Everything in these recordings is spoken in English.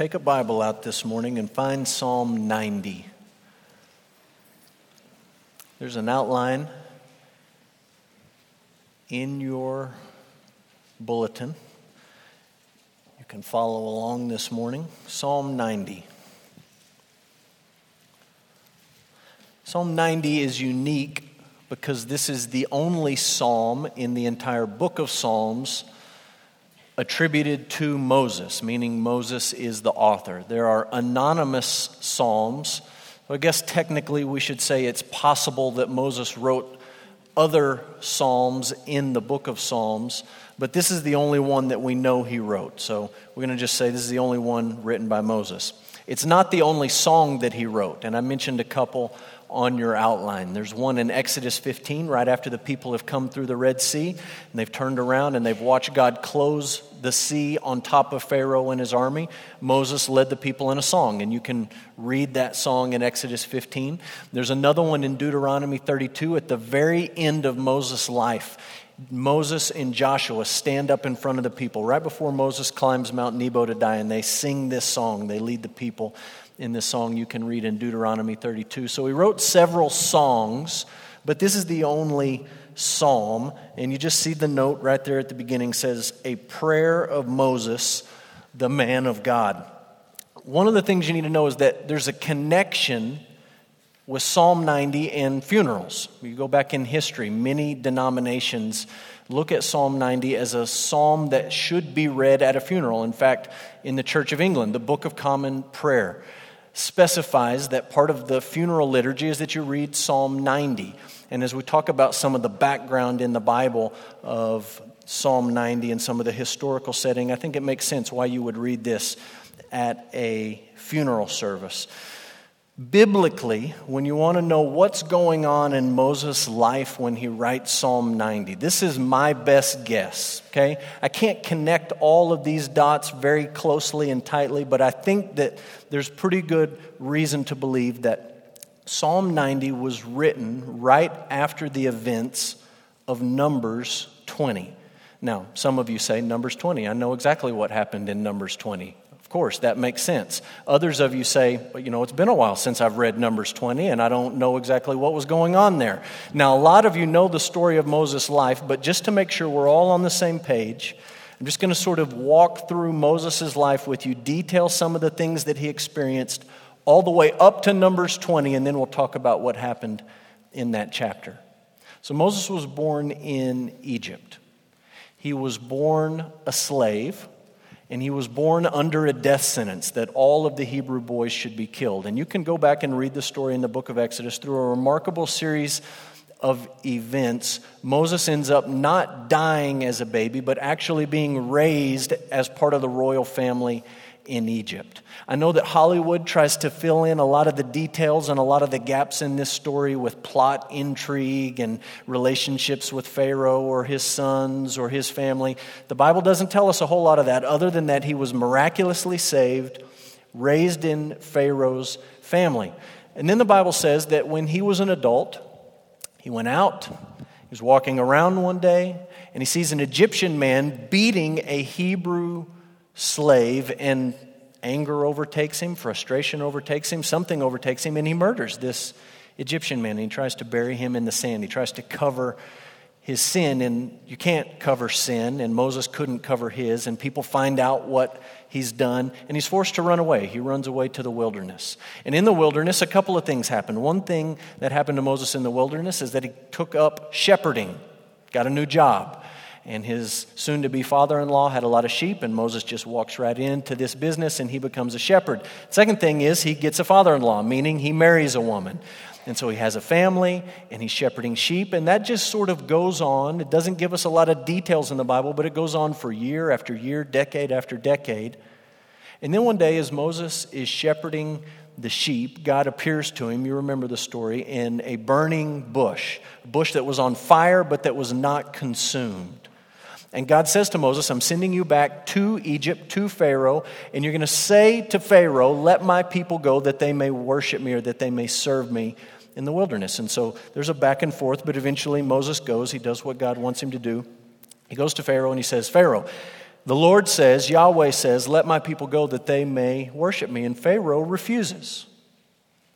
Take a Bible out this morning and find Psalm 90. There's an outline in your bulletin. You can follow along this morning. Psalm 90. Psalm 90 is unique because this is the only psalm in the entire book of Psalms attributed to Moses, meaning Moses is the author. There are anonymous psalms. So I guess technically we should say it's possible that Moses wrote other psalms in the book of Psalms, but this is the only one that we know he wrote. So we're going to just say this is the only one written by Moses. It's not the only song that he wrote, and I mentioned a couple on your outline. There's one in Exodus 15, right after the people have come through the Red Sea, and they've turned around and they've watched God close the sea on top of Pharaoh and his army. Moses led the people in a song, and you can read that song in Exodus 15. There's another one in Deuteronomy 32 at the very end of Moses' life. Moses and Joshua stand up in front of the people right before Moses climbs Mount Nebo to die, and they sing this song. They lead the people in this song you can read in Deuteronomy 32. So he wrote several songs, but this is the only psalm. And you just see the note right there at the beginning says, a prayer of Moses, the man of God. One of the things you need to know is that there's a connection with Psalm 90 and funerals. You go back in history, many denominations look at Psalm 90 as a psalm that should be read at a funeral. In fact, in the Church of England, the Book of Common Prayer specifies that part of the funeral liturgy is that you read Psalm 90. And as we talk about some of the background in the Bible of Psalm 90 and some of the historical setting, I think it makes sense why you would read this at a funeral service. Biblically, when you want to know what's going on in Moses' life when he writes Psalm 90, this is my best guess, okay? I can't connect all of these dots very closely and tightly, but I think that there's pretty good reason to believe that Psalm 90 was written right after the events of Numbers 20. Now, some of you say, Numbers 20, I know exactly what happened in Numbers 20. Of course, that makes sense. Others of you say, well, you know, it's been a while since I've read Numbers 20, and I don't know exactly what was going on there. Now, a lot of you know the story of Moses' life, but just to make sure we're all on the same page, I'm just going to sort of walk through Moses' life with you, detail some of the things that he experienced all the way up to Numbers 20, and then we'll talk about what happened in that chapter. So Moses was born in Egypt. He was born a slave, and he was born under a death sentence that all of the Hebrew boys should be killed. And you can go back and read the story in the book of Exodus. Through a remarkable series of events, Moses ends up not dying as a baby, but actually being raised as part of the royal family in Egypt. I know that Hollywood tries to fill in a lot of the details and a lot of the gaps in this story with plot intrigue and relationships with Pharaoh or his sons or his family. The Bible doesn't tell us a whole lot of that other than that he was miraculously saved, raised in Pharaoh's family. And then the Bible says that when he was an adult, he went out, he was walking around one day, and he sees an Egyptian man beating a Hebrew slave, and anger overtakes him, frustration overtakes him, something overtakes him, and he murders this Egyptian man, and he tries to bury him in the sand. He tries to cover his sin, and you can't cover sin, and Moses couldn't cover his, and people find out what he's done, and he's forced to run away. He runs away to the wilderness. And in the wilderness, a couple of things happen. One thing that happened to Moses in the wilderness is that he took up shepherding, got a new job. And his soon-to-be father-in-law had a lot of sheep, and Moses just walks right into this business, and he becomes a shepherd. Second thing is he gets a father-in-law, meaning he marries a woman. And so he has a family, and he's shepherding sheep, and that just sort of goes on. It doesn't give us a lot of details in the Bible, but it goes on for year after year, decade after decade. And then one day, as Moses is shepherding the sheep, God appears to him, you remember the story, in a burning bush, a bush that was on fire but that was not consumed. And God says to Moses, I'm sending you back to Egypt, to Pharaoh, and you're going to say to Pharaoh, let my people go that they may worship me or that they may serve me in the wilderness. And so there's a back and forth, but eventually Moses goes. He does what God wants him to do. He goes to Pharaoh and he says, Pharaoh, The Lord says, Yahweh says, let my people go that they may worship me. And Pharaoh refuses.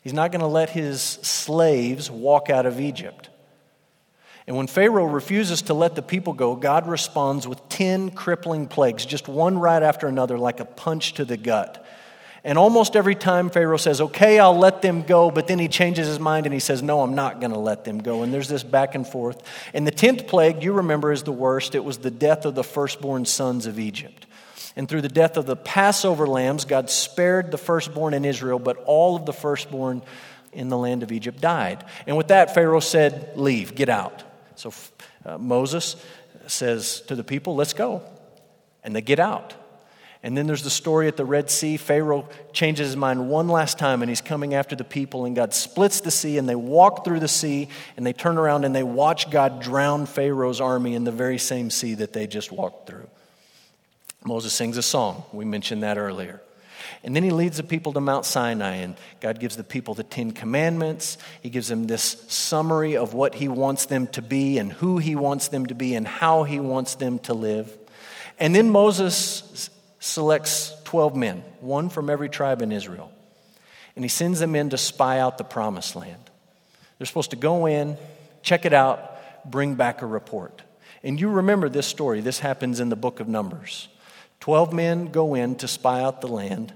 He's not going to let his slaves walk out of Egypt. And when Pharaoh refuses to let the people go, God responds with 10 crippling plagues, just one right after another, like a punch to the gut. And almost every time Pharaoh says, okay, I'll let them go, but then he changes his mind and he says, no, I'm not going to let them go. And there's this back and forth. And the 10th plague, you remember, is the worst. It was the death of the firstborn sons of Egypt. And through the death of the Passover lambs, God spared the firstborn in Israel, but all of the firstborn in the land of Egypt died. And with that, Pharaoh said, leave, get out. So Moses says to the people, let's go. And they get out. And then there's the story at the Red Sea. Pharaoh changes his mind one last time, and he's coming after the people, and God splits the sea, and they walk through the sea, and they turn around, and they watch God drown Pharaoh's army in the very same sea that they just walked through. Moses sings a song. We mentioned that earlier. And then he leads the people to Mount Sinai, and God gives the people the 10 commandments. He gives them this summary of what he wants them to be and who he wants them to be and how he wants them to live. And then Moses selects 12 men, one from every tribe in Israel. And he sends them in to spy out the promised land. They're supposed to go in, check it out, bring back a report. And you remember this story. This happens in the book of Numbers. 12 men go in to spy out the land.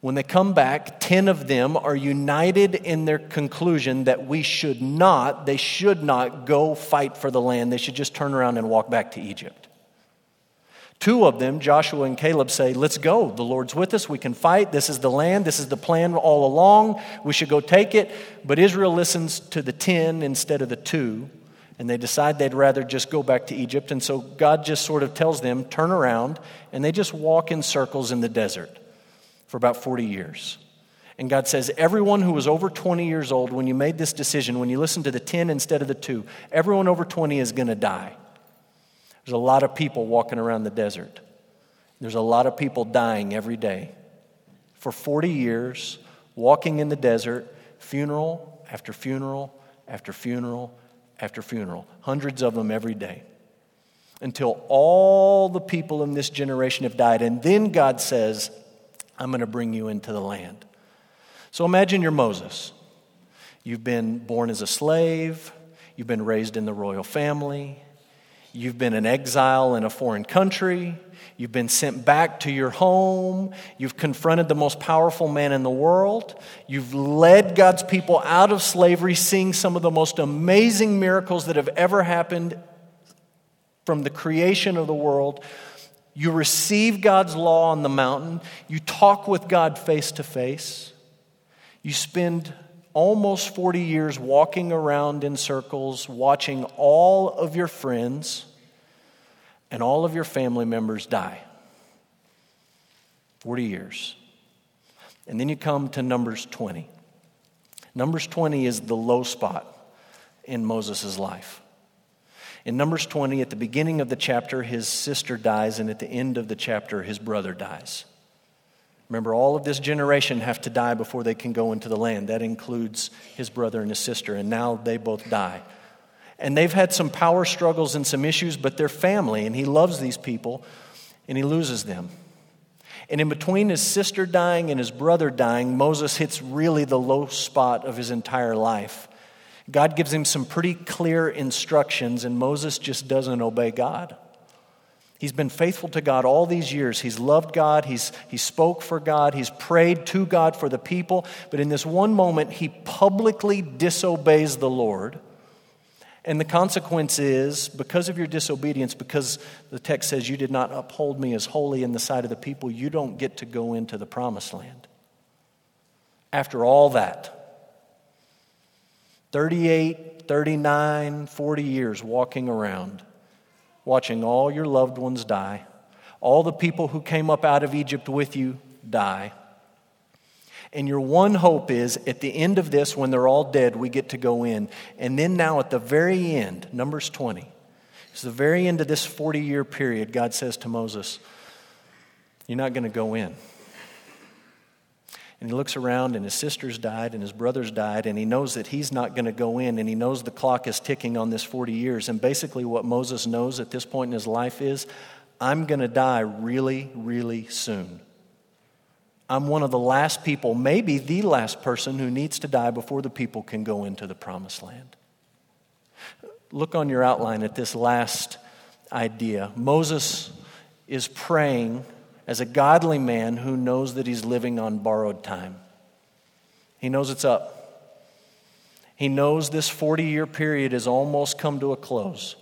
When they come back, 10 of them are united in their conclusion that they should not go fight for the land. They should just turn around and walk back to Egypt. 2 of them, Joshua and Caleb, say, let's go. The Lord's with us. We can fight. This is the land. This is the plan all along. We should go take it. But Israel listens to the 10 instead of the 2, and they decide they'd rather just go back to Egypt. And so God just sort of tells them, turn around, and they just walk in circles in the desert for about 40 years. And God says, everyone who was over 20 years old, when you made this decision, when you listened to the 10 instead of the 2, everyone over 20 is going to die. There's a lot of people walking around the desert. There's a lot of people dying every day. For 40 years, walking in the desert, funeral after funeral after funeral after funeral. Hundreds of them every day. Until all the people in this generation have died. And then God says, I'm going to bring you into the land. So imagine you're Moses. You've been born as a slave. You've been raised in the royal family. You've been an exile in a foreign country. You've been sent back to your home. You've confronted the most powerful man in the world. You've led God's people out of slavery, seeing some of the most amazing miracles that have ever happened from the creation of the world. You receive God's law on the mountain. You talk with God face to face. You spend almost 40 years walking around in circles, watching all of your friends and all of your family members die. 40 years. And then you come to Numbers 20. Numbers 20 is the low spot in Moses' life. In Numbers 20, at the beginning of the chapter, his sister dies, and at the end of the chapter, his brother dies. Remember, all of this generation have to die before they can go into the land. That includes his brother and his sister, and now they both die. And they've had some power struggles and some issues, but they're family, and he loves these people, and he loses them. And in between his sister dying and his brother dying, Moses hits really the low spot of his entire life. God gives him some pretty clear instructions, and Moses just doesn't obey God. He's been faithful to God all these years. He's loved God. He spoke for God. He's prayed to God for the people. But in this one moment, he publicly disobeys the Lord. And the consequence is, because of your disobedience, because the text says you did not uphold me as holy in the sight of the people, you don't get to go into the promised land. After all that, 38, 39, 40 years walking around, watching all your loved ones die, all the people who came up out of Egypt with you die. And your one hope is, at the end of this, when they're all dead, we get to go in. And then now at the very end, Numbers 20, it's the very end of this 40-year period, God says to Moses, you're not going to go in. And he looks around, and his sister's died, and his brother's died, and he knows that he's not going to go in, and he knows the clock is ticking on this 40 years. And basically what Moses knows at this point in his life is, I'm going to die really, really soon. I'm one of the last people, maybe the last person who needs to die before the people can go into the promised land. Look on your outline at this last idea. Moses is praying as a godly man who knows that he's living on borrowed time. He knows it's up. He knows this 40-year period has almost come to a close.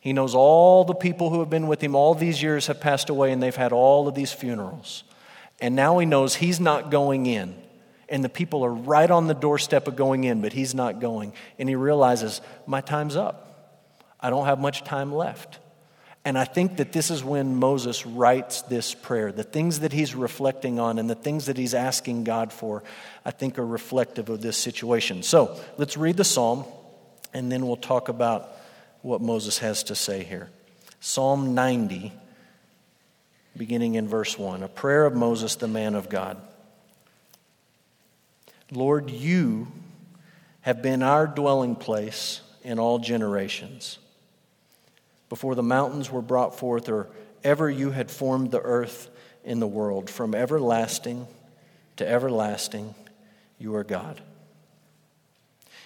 He knows all the people who have been with him all these years have passed away, and they've had all of these funerals. And now he knows he's not going in. And the people are right on the doorstep of going in, but he's not going. And he realizes, my time's up. I don't have much time left. And I think that this is when Moses writes this prayer. The things that he's reflecting on and the things that he's asking God for, I think are reflective of this situation. So let's read the psalm, and then we'll talk about what Moses has to say here. Psalm 90, beginning in verse 1, a prayer of Moses, the man of God. Lord, you have been our dwelling place in all generations. Before the mountains were brought forth, or ever you had formed the earth in the world, from everlasting to everlasting, you are God.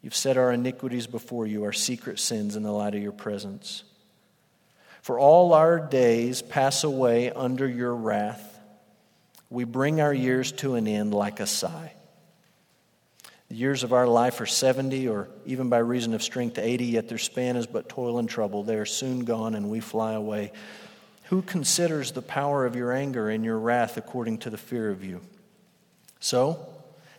You've set our iniquities before you, our secret sins in the light of your presence. For all our days pass away under your wrath. We bring our years to an end like a sigh. The years of our life are 70, or even by reason of strength 80, yet their span is but toil and trouble. They are soon gone, and we fly away. Who considers the power of your anger and your wrath according to the fear of you? So,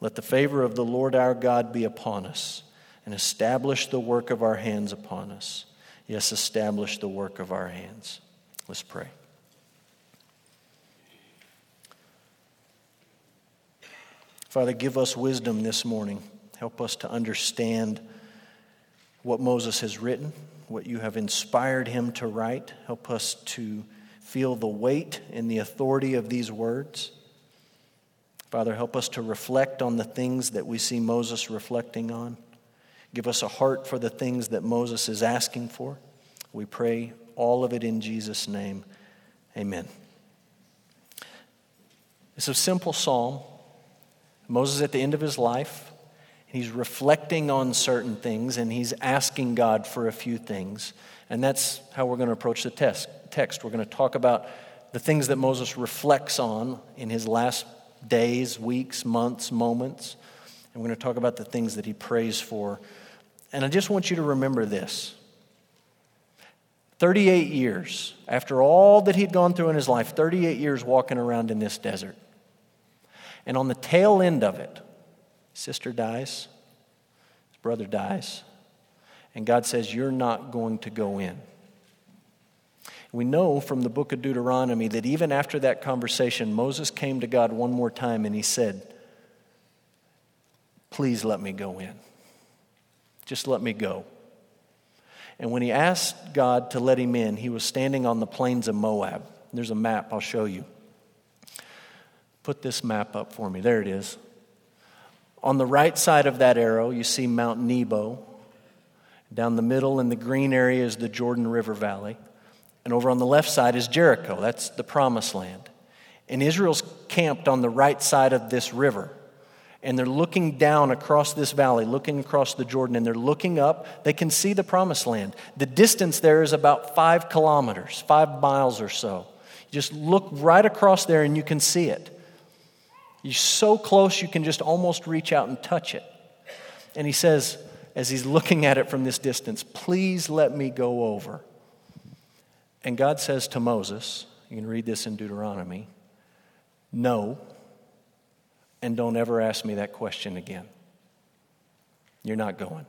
Let the favor of the Lord our God be upon us, and establish the work of our hands upon us. Yes, establish the work of our hands. Let's pray. Father, give us wisdom this morning. Help us to understand what Moses has written, what you have inspired him to write. Help us to feel the weight and the authority of these words. Father, help us to reflect on the things that we see Moses reflecting on. Give us a heart for the things that Moses is asking for. We pray all of it in Jesus' name. Amen. It's a simple psalm. Moses at the end of his life. He's reflecting on certain things, and he's asking God for a few things. And that's how we're going to approach the text. We're going to talk about the things that Moses reflects on in his last days, weeks, months, moments. And we're going to talk about the things that he prays for. And I just want you to remember this. 38 years, after all that he'd gone through in his life, 38 years walking around in this desert. And on the tail end of it, sister dies, his brother dies, and God says, you're not going to go in. We know from the book of Deuteronomy that even after that conversation, Moses came to God one more time and he said, please let me go in. Just let me go. And when he asked God to let him in, he was standing on the plains of Moab. There's a map I'll show you. Put this map up for me. There it is. On the right side of that arrow, you see Mount Nebo. Down the middle in the green area is the Jordan River Valley. And over on the left side is Jericho. That's the promised land. And Israel's camped on the right side of this river. And they're looking down across this valley, looking across the Jordan, and they're looking up. They can see the promised land. The distance there is about 5 kilometers, 5 miles or so. You just look right across there and you can see it. You're so close you can just almost reach out and touch it. And he says, as he's looking at it from this distance, please let me go over. And God says to Moses, you can read this in Deuteronomy, no, and don't ever ask me that question again. You're not going.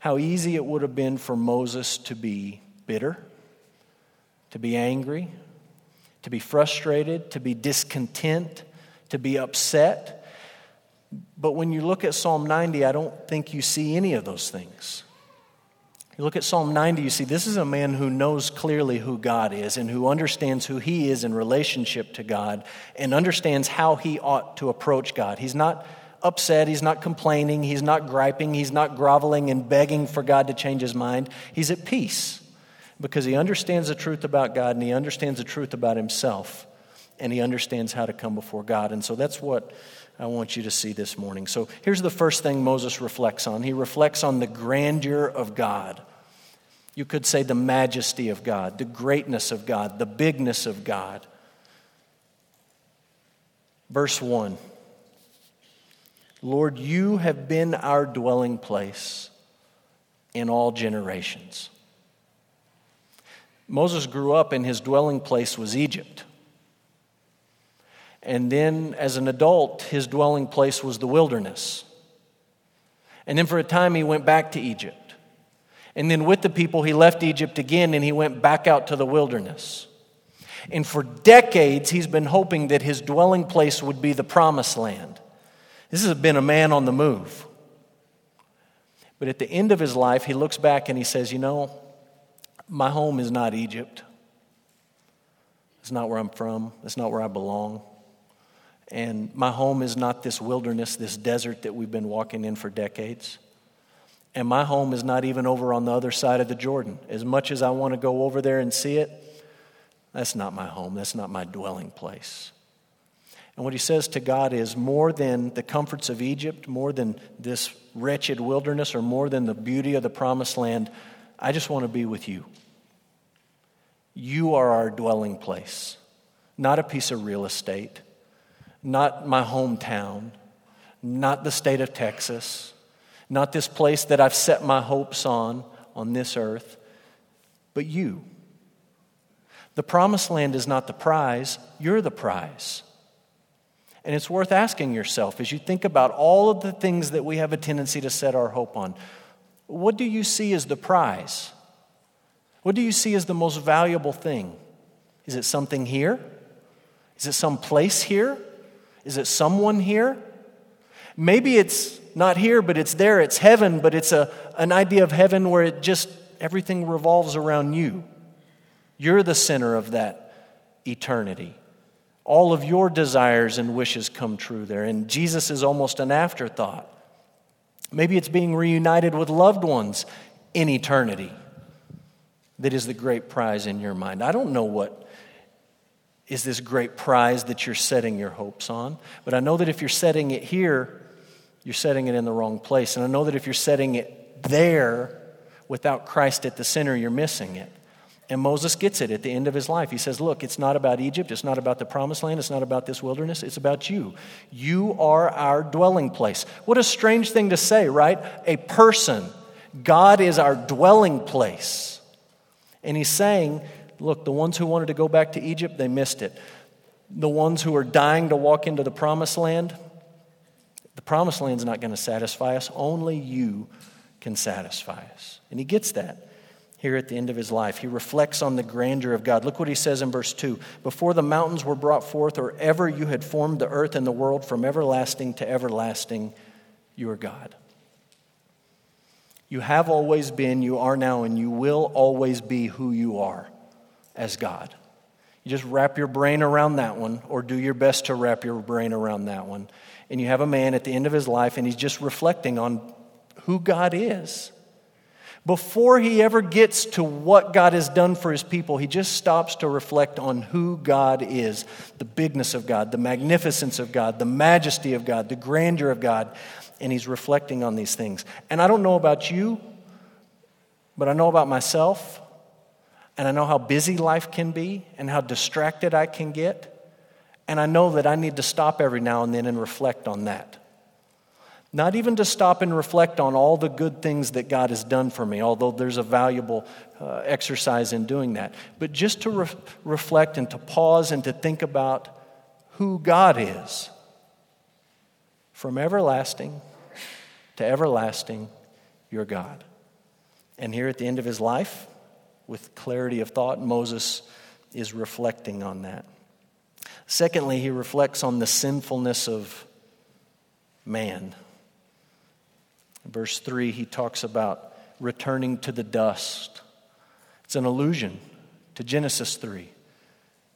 How easy it would have been for Moses to be bitter, to be angry, to be frustrated, to be discontent, to be upset. But when you look at Psalm 90, I don't think you see any of those things. You look at Psalm 90, you see this is a man who knows clearly who God is and who understands who he is in relationship to God and understands how he ought to approach God. He's not upset, he's not complaining, he's not griping, he's not groveling and begging for God to change his mind. He's at peace because he understands the truth about God and he understands the truth about himself and he understands how to come before God. And so that's what I want you to see this morning. So here's the first thing Moses reflects on. He reflects on the grandeur of God. You could say the majesty of God, the greatness of God, the bigness of God. Verse 1. Lord, you have been our dwelling place in all generations. Moses grew up and his dwelling place was Egypt. And then as an adult, his dwelling place was the wilderness. And then for a time, he went back to Egypt. And then with the people, he left Egypt again and he went back out to the wilderness. And for decades, he's been hoping that his dwelling place would be the promised land. This has been a man on the move. But at the end of his life, he looks back and he says, you know, my home is not Egypt. It's not where I'm from. It's not where I belong. And my home is not this wilderness, this desert that we've been walking in for decades. And my home is not even over on the other side of the Jordan. As much as I want to go over there and see it, that's not my home. That's not my dwelling place. And what he says to God is more than the comforts of Egypt, more than this wretched wilderness, or more than the beauty of the promised land, I just want to be with you. You are our dwelling place, not a piece of real estate. Not my hometown, not the state of Texas, not this place that I've set my hopes on this earth, but you. The promised land is not the prize, you're the prize. And it's worth asking yourself as you think about all of the things that we have a tendency to set our hope on, what do you see as the prize? What do you see as the most valuable thing? Is it something here? Is it some place here? Is it someone here? Maybe it's not here, but it's there. It's heaven, but it's an idea of heaven where it just, everything revolves around you. You're the center of that eternity. All of your desires and wishes come true there, and Jesus is almost an afterthought. Maybe it's being reunited with loved ones in eternity that is the great prize in your mind. I don't know what is this great prize that you're setting your hopes on. But I know that if you're setting it here, you're setting it in the wrong place. And I know that if you're setting it there without Christ at the center, you're missing it. And Moses gets it at the end of his life. He says, look, it's not about Egypt. It's not about the promised land. It's not about this wilderness. It's about you. You are our dwelling place. What a strange thing to say, right? A person. God is our dwelling place. And he's saying, look, the ones who wanted to go back to Egypt, they missed it. The ones who are dying to walk into the promised land's not going to satisfy us. Only you can satisfy us. And he gets that here at the end of his life. He reflects on the grandeur of God. Look what he says in verse 2. Before the mountains were brought forth, or ever you had formed the earth and the world, from everlasting to everlasting, you are God. You have always been, you are now, and you will always be who you are. As God. You just wrap your brain around that one, or do your best to wrap your brain around that one. And you have a man at the end of his life, and he's just reflecting on who God is. Before he ever gets to what God has done for his people, he just stops to reflect on who God is, the bigness of God, the magnificence of God, the majesty of God, the grandeur of God, and he's reflecting on these things. And I don't know about you, but I know about myself. And I know how busy life can be and how distracted I can get. And I know that I need to stop every now and then and reflect on that. Not even to stop and reflect on all the good things that God has done for me, although there's a valuable exercise in doing that, but just to reflect and to pause and to think about who God is. From everlasting to everlasting, your God. And here at the end of his life, with clarity of thought, Moses is reflecting on that. Secondly, he reflects on the sinfulness of man. Verse 3, he talks about returning to the dust. It's an allusion to Genesis 3,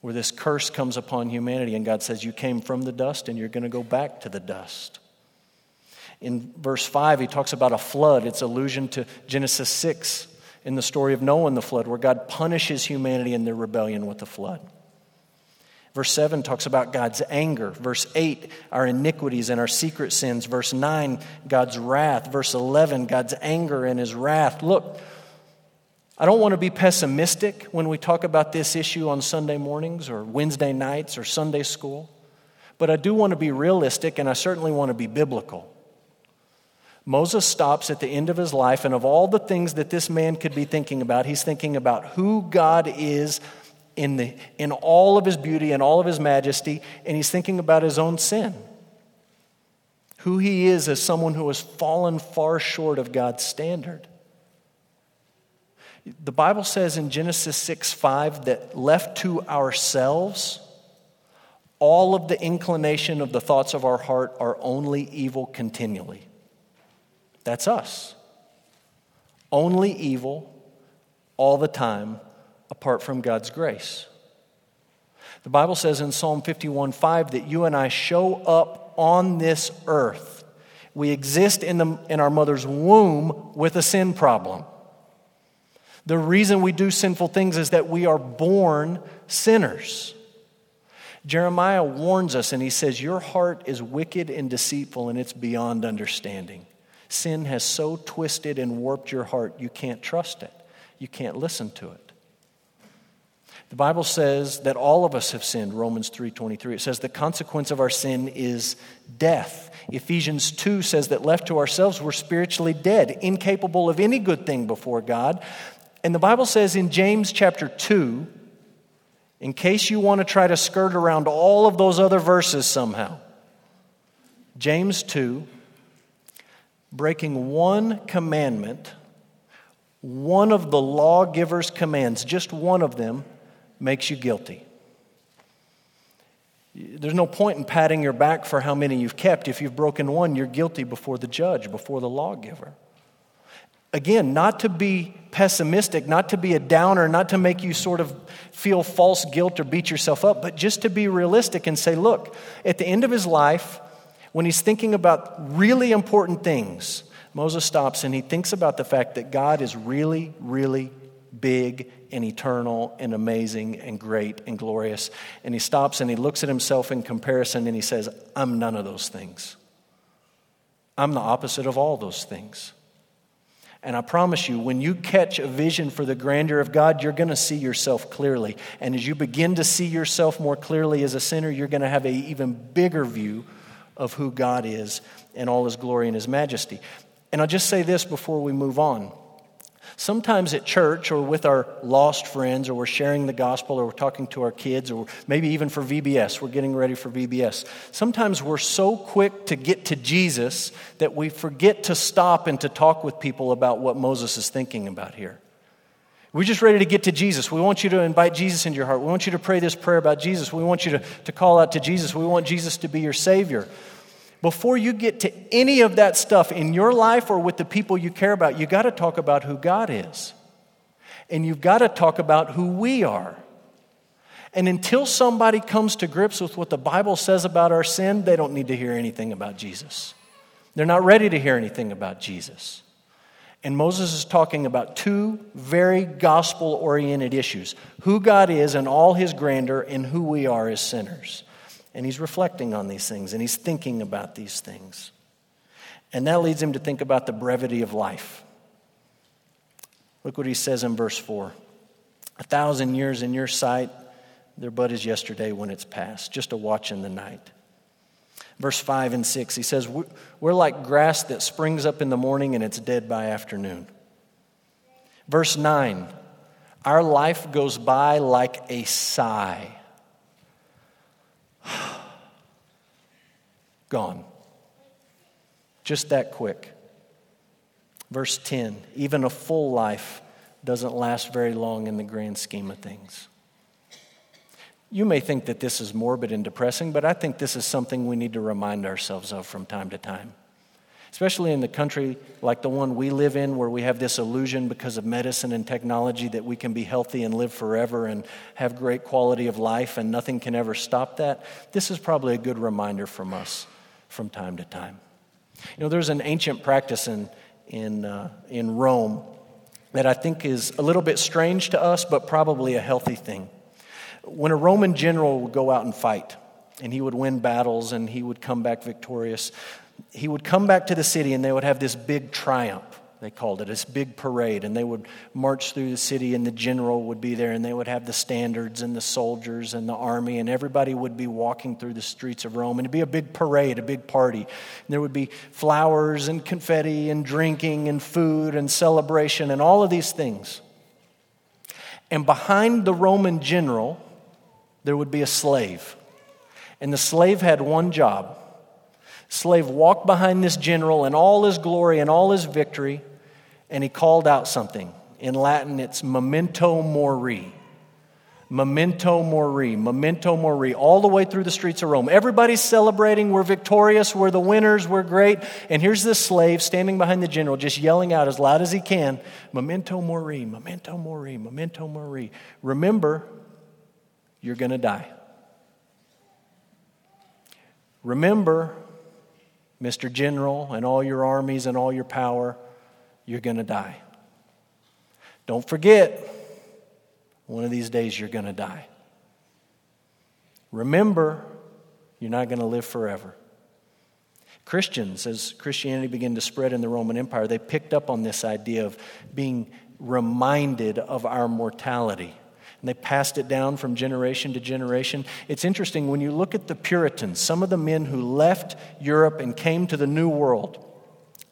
where this curse comes upon humanity, and God says, you came from the dust, and you're going to go back to the dust. In verse 5, he talks about a flood. It's an allusion to Genesis 6, in the story of Noah and the flood, where God punishes humanity in their rebellion with the flood. Verse 7 talks about God's anger. Verse 8, our iniquities and our secret sins. Verse 9, God's wrath. Verse 11, God's anger and his wrath. Look, I don't want to be pessimistic when we talk about this issue on Sunday mornings or Wednesday nights or Sunday school, but I do want to be realistic, and I certainly want to be biblical. Moses stops at the end of his life, and of all the things that this man could be thinking about, he's thinking about who God is in all of his beauty and all of his majesty, and he's thinking about his own sin. Who he is as someone who has fallen far short of God's standard. The Bible says in Genesis 6:5 that left to ourselves, all of the inclination of the thoughts of our heart are only evil continually. That's us. Only evil all the time, apart from God's grace. The Bible says in Psalm 51:5 that you and I show up on this earth. We exist in our mother's womb with a sin problem. The reason we do sinful things is that we are born sinners. Jeremiah warns us, and he says, your heart is wicked and deceitful, and it's beyond understanding. Sin has so twisted and warped your heart, you can't trust it. You can't listen to it. The Bible says that all of us have sinned, Romans 3:23. It says the consequence of our sin is death. Ephesians 2 says that left to ourselves, we're spiritually dead, incapable of any good thing before God. And the Bible says in James chapter 2, in case you want to try to skirt around all of those other verses somehow, James 2, breaking one commandment, one of the lawgiver's commands, just one of them, makes you guilty. There's no point in patting your back for how many you've kept. If you've broken one, you're guilty before the judge, before the lawgiver. Again, not to be pessimistic, not to be a downer, not to make you sort of feel false guilt or beat yourself up, but just to be realistic and say, look, at the end of his life, when he's thinking about really important things, Moses stops and he thinks about the fact that God is really, really big and eternal and amazing and great and glorious. And he stops and he looks at himself in comparison and he says, I'm none of those things. I'm the opposite of all those things. And I promise you, when you catch a vision for the grandeur of God, you're going to see yourself clearly. And as you begin to see yourself more clearly as a sinner, you're going to have an even bigger view of who God is and all his glory and his majesty. And I'll just say this before we move on. Sometimes at church or with our lost friends, or we're sharing the gospel, or we're talking to our kids, or maybe even for VBS, we're getting ready for VBS. Sometimes we're so quick to get to Jesus that we forget to stop and to talk with people about what Moses is thinking about here. We're just ready to get to Jesus. We want you to invite Jesus into your heart. We want you to pray this prayer about Jesus. We want you to call out to Jesus. We want Jesus to be your Savior. Before you get to any of that stuff in your life or with the people you care about, you got to talk about who God is. And you've got to talk about who we are. And until somebody comes to grips with what the Bible says about our sin, they don't need to hear anything about Jesus. They're not ready to hear anything about Jesus. And Moses is talking about two very gospel-oriented issues, who God is and all his grandeur and who we are as sinners. And he's reflecting on these things, and he's thinking about these things. And that leads him to think about the brevity of life. Look what he says in verse 4. 1,000 years in your sight, Their blood is yesterday when it's past, just a watch in the night. Verse 5 and 6, he says, we're like grass that springs up in the morning and it's dead by afternoon. Verse 9, our life goes by like a sigh. Gone. Just that quick. Verse 10, even a full life doesn't last very long in the grand scheme of things. You may think that this is morbid and depressing, but I think this is something we need to remind ourselves of from time to time, especially in the country like the one we live in, where we have this illusion because of medicine and technology that we can be healthy and live forever and have great quality of life and nothing can ever stop that. This is probably a good reminder from us from time to time. You know, there's an ancient practice in Rome that I think is a little bit strange to us, but probably a healthy thing. When a Roman general would go out and fight, and he would win battles, and he would come back victorious, he would come back to the city, and they would have this big triumph, they called it, this big parade, and they would march through the city, and the general would be there, and they would have the standards, and the soldiers, and the army, and everybody would be walking through the streets of Rome, and it'd be a big parade, a big party, and there would be flowers, and confetti, and drinking, and food, and celebration, and all of these things. And behind the Roman general, there would be a slave. And the slave had one job. Slave walked behind this general in all his glory and all his victory, and he called out something. In Latin, it's memento mori. Memento mori, memento mori, all the way through the streets of Rome. Everybody's celebrating, we're victorious, we're the winners, we're great. And here's this slave standing behind the general just yelling out as loud as he can, memento mori, memento mori, memento mori. Remember, you're going to die. Remember, Mr. General, and all your armies and all your power, you're going to die. Don't forget, one of these days you're going to die. Remember, you're not going to live forever. Christians, as Christianity began to spread in the Roman Empire, they picked up on this idea of being reminded of our mortality. And they passed it down from generation to generation. It's interesting, when you look at the Puritans, some of the men who left Europe and came to the New World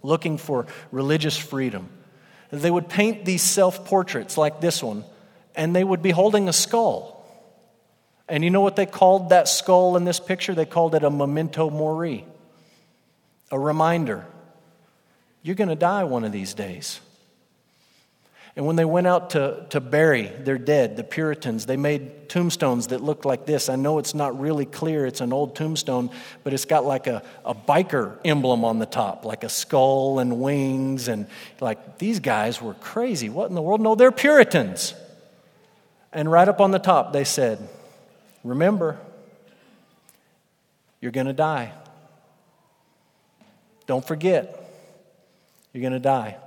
looking for religious freedom, they would paint these self-portraits like this one, and they would be holding a skull. And you know what they called that skull in this picture? They called it a memento mori, a reminder. You're going to die one of these days. And when they went out to bury their dead, the Puritans, they made tombstones that looked like this. I know it's not really clear. It's an old tombstone, but it's got like a biker emblem on the top, like a skull and wings. And like, these guys were crazy. What in the world? No, they're Puritans. And right up on the top, they said, remember, you're going to die. Don't forget, you're going to die.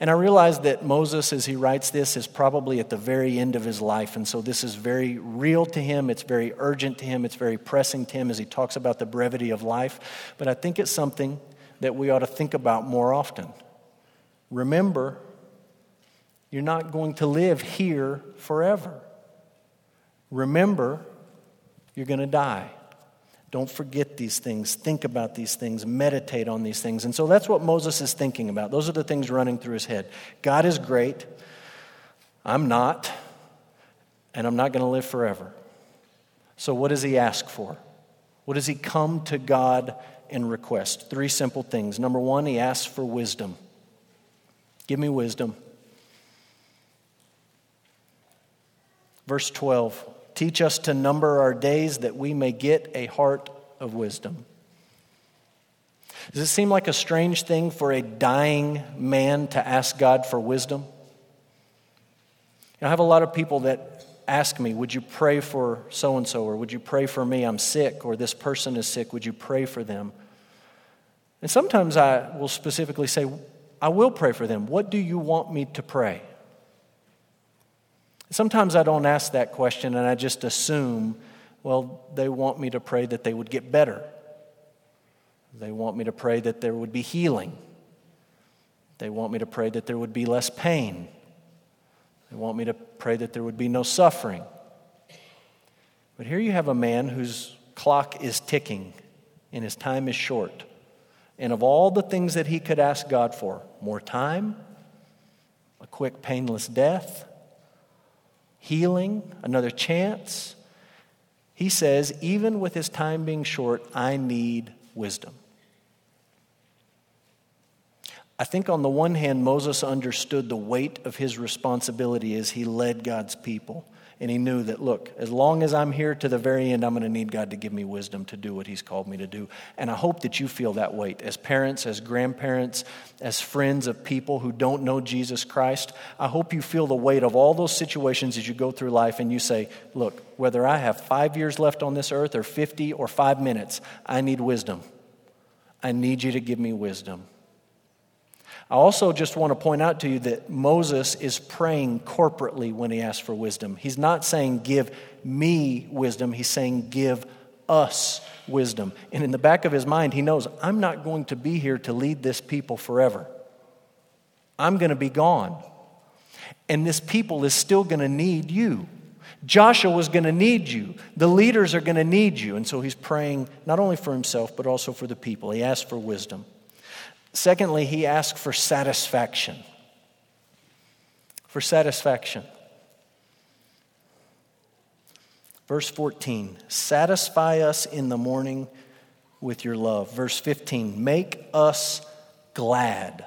And I realize that Moses, as he writes this, is probably at the very end of his life. And so this is very real to him. It's very urgent to him. It's very pressing to him as he talks about the brevity of life. But I think it's something that we ought to think about more often. Remember, you're not going to live here forever. Remember, you're going to die. Don't forget these things. Think about these things. Meditate on these things. And so that's what Moses is thinking about. Those are the things running through his head. God is great. I'm not. And I'm not going to live forever. So what does he ask for? What does he come to God and request? Three simple things. Number one, he asks for wisdom. Give me wisdom. Verse 12, teach us to number our days that we may get a heart of wisdom. Does it seem like a strange thing for a dying man to ask God for wisdom? I have a lot of people that ask me, would you pray for so-and-so, or would you pray for me, I'm sick, or this person is sick, would you pray for them? And sometimes I will specifically say, I will pray for them. What do you want me to pray? Sometimes I don't ask that question and I just assume, well, they want me to pray that they would get better. They want me to pray that there would be healing. They want me to pray that there would be less pain. They want me to pray that there would be no suffering. But here you have a man whose clock is ticking and his time is short. And of all the things that he could ask God for, more time, a quick painless death, healing, another chance, he says, even with his time being short, I need wisdom. I think on the one hand, Moses understood the weight of his responsibility as he led God's people. And he knew that, look, as long as I'm here to the very end, I'm going to need God to give me wisdom to do what he's called me to do. And I hope that you feel that weight as parents, as grandparents, as friends of people who don't know Jesus Christ. I hope you feel the weight of all those situations as you go through life and you say, look, whether I have 5 years left on this earth or 50 or 5 minutes, I need wisdom. I need you to give me wisdom. I also just want to point out to you that Moses is praying corporately when he asks for wisdom. He's not saying, give me wisdom. He's saying, give us wisdom. And in the back of his mind, he knows, I'm not going to be here to lead this people forever. I'm going to be gone. And this people is still going to need you. Joshua was going to need you. The leaders are going to need you. And so he's praying not only for himself, but also for the people. He asks for wisdom. Secondly, he asked for satisfaction. For satisfaction. Verse 14, satisfy us in the morning with your love. Verse 15, make us glad.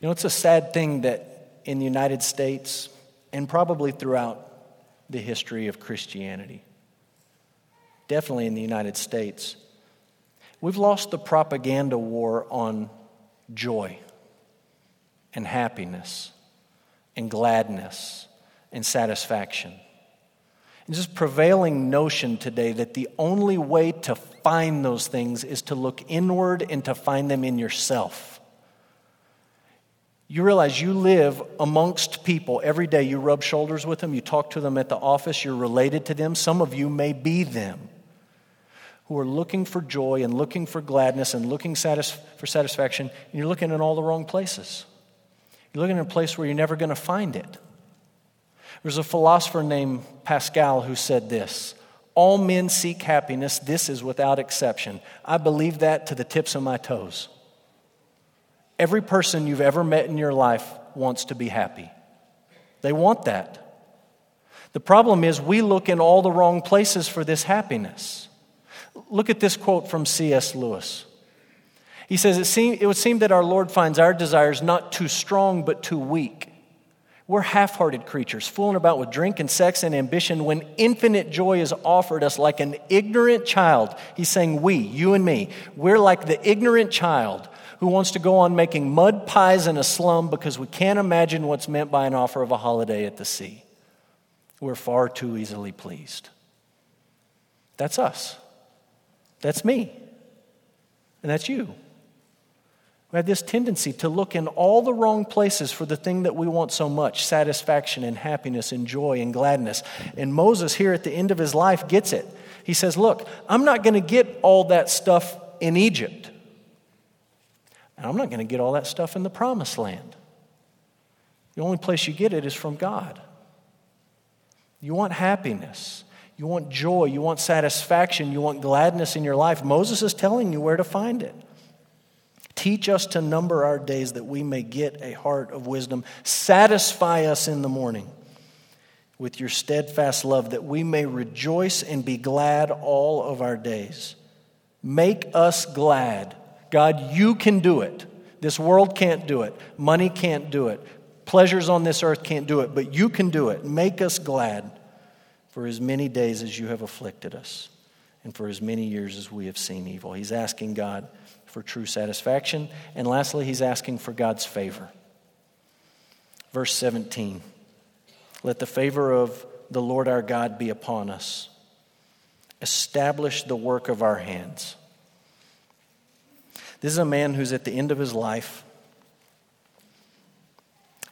You know, it's a sad thing that in the United States and probably throughout the history of Christianity, definitely in the United States, we've lost the propaganda war on joy and happiness and gladness and satisfaction. And this prevailing notion today that the only way to find those things is to look inward and to find them in yourself. You realize you live amongst people every day. You rub shoulders with them. You talk to them at the office. You're related to them. Some of you may be them, who are looking for joy and looking for gladness and looking for satisfaction, and you're looking in all the wrong places. You're looking in a place where you're never going to find it. There's a philosopher named Pascal who said this, all men seek happiness, this is without exception. I believe that to the tips of my toes. Every person you've ever met in your life wants to be happy. They want that. The problem is we look in all the wrong places for this happiness. Look at this quote from C.S. Lewis. He says, it would seem that our Lord finds our desires not too strong but too weak. We're half-hearted creatures, fooling about with drink and sex and ambition when infinite joy is offered us like an ignorant child. He's saying we, you and me, we're like the ignorant child who wants to go on making mud pies in a slum because we can't imagine what's meant by an offer of a holiday at the sea. We're far too easily pleased. That's us. That's me, and that's you. We have this tendency to look in all the wrong places for the thing that we want so much, satisfaction and happiness and joy and gladness. And Moses here at the end of his life gets it. He says, look, I'm not going to get all that stuff in Egypt, and I'm not going to get all that stuff in the Promised Land. The only place you get it is from God. You want happiness. You want joy, you want satisfaction, you want gladness in your life. Moses is telling you where to find it. Teach us to number our days that we may get a heart of wisdom. Satisfy us in the morning with your steadfast love that we may rejoice and be glad all of our days. Make us glad. God, you can do it. This world can't do it. Money can't do it. Pleasures on this earth can't do it, but you can do it. Make us glad. For as many days as you have afflicted us, and for as many years as we have seen evil. He's asking God for true satisfaction. And lastly, he's asking for God's favor. Verse 17, let the favor of the Lord our God be upon us. Establish the work of our hands. This is a man who's at the end of his life,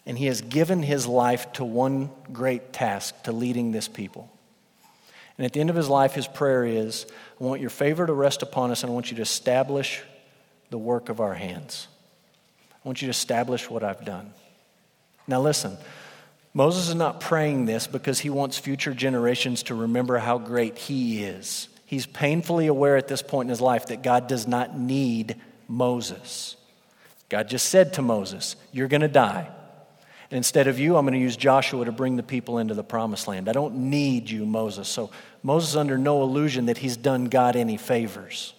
and he has given his life to one great task, to leading this people. And at the end of his life, his prayer is, I want your favor to rest upon us, and I want you to establish the work of our hands. I want you to establish what I've done. Now listen, Moses is not praying this because he wants future generations to remember how great he is. He's painfully aware at this point in his life that God does not need Moses. God just said to Moses, you're going to die. And instead of you, I'm going to use Joshua to bring the people into the promised land. I don't need you, Moses. So Moses is under no illusion that he's done God any favors.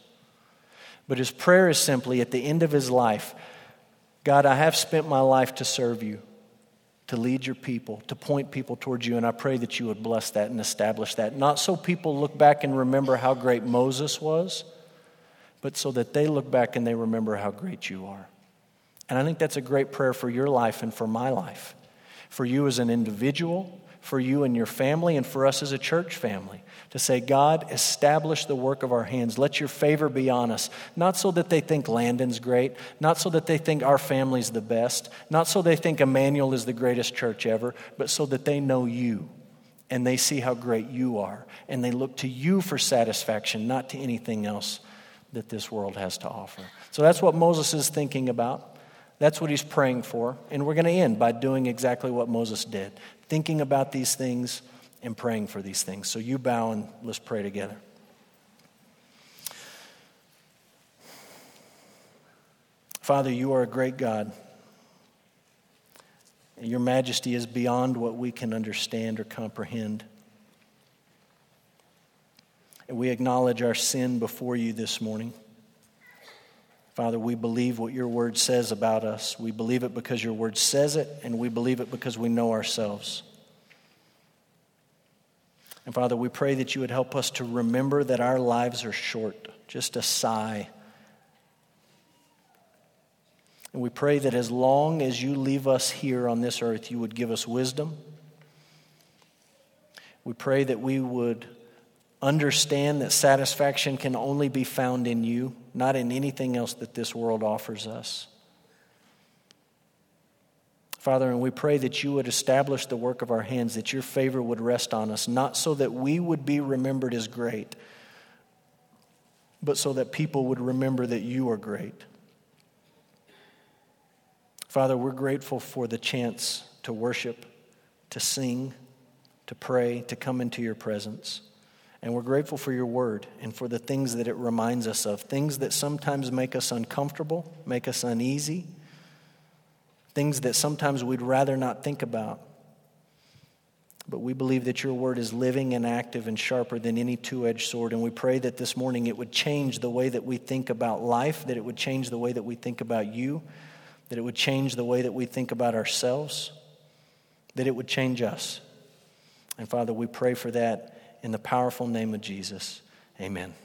But his prayer is simply at the end of his life, God, I have spent my life to serve you, to lead your people, to point people towards you, and I pray that you would bless that and establish that. Not so people look back and remember how great Moses was, but so that they look back and they remember how great you are. And I think that's a great prayer for your life and for my life, for you as an individual, for you and your family, and for us as a church family, to say, God, establish the work of our hands. Let your favor be on us, not so that they think Landon's great, not so that they think our family's the best, not so they think Emmanuel is the greatest church ever, but so that they know you and they see how great you are and they look to you for satisfaction, not to anything else that this world has to offer. So that's what Moses is thinking about. That's what he's praying for, and we're going to end by doing exactly what Moses did, thinking about these things and praying for these things. So you bow and let's pray together. Father, you are a great God. Your majesty is beyond what we can understand or comprehend. And we acknowledge our sin before you this morning. Father, we believe what your word says about us. We believe it because your word says it, and we believe it because we know ourselves. And Father, we pray that you would help us to remember that our lives are short, just a sigh. And we pray that as long as you leave us here on this earth, you would give us wisdom. We pray that we would understand that satisfaction can only be found in you, not in anything else that this world offers us. Father, and we pray that you would establish the work of our hands, that your favor would rest on us, not so that we would be remembered as great, but so that people would remember that you are great. Father, we're grateful for the chance to worship, to sing, to pray, to come into your presence. And we're grateful for your word and for the things that it reminds us of, things that sometimes make us uncomfortable, make us uneasy, things that sometimes we'd rather not think about. But we believe that your word is living and active and sharper than any two-edged sword, and we pray that this morning it would change the way that we think about life, that it would change the way that we think about you, that it would change the way that we think about ourselves, that it would change us. And Father, we pray for that. In the powerful name of Jesus, amen.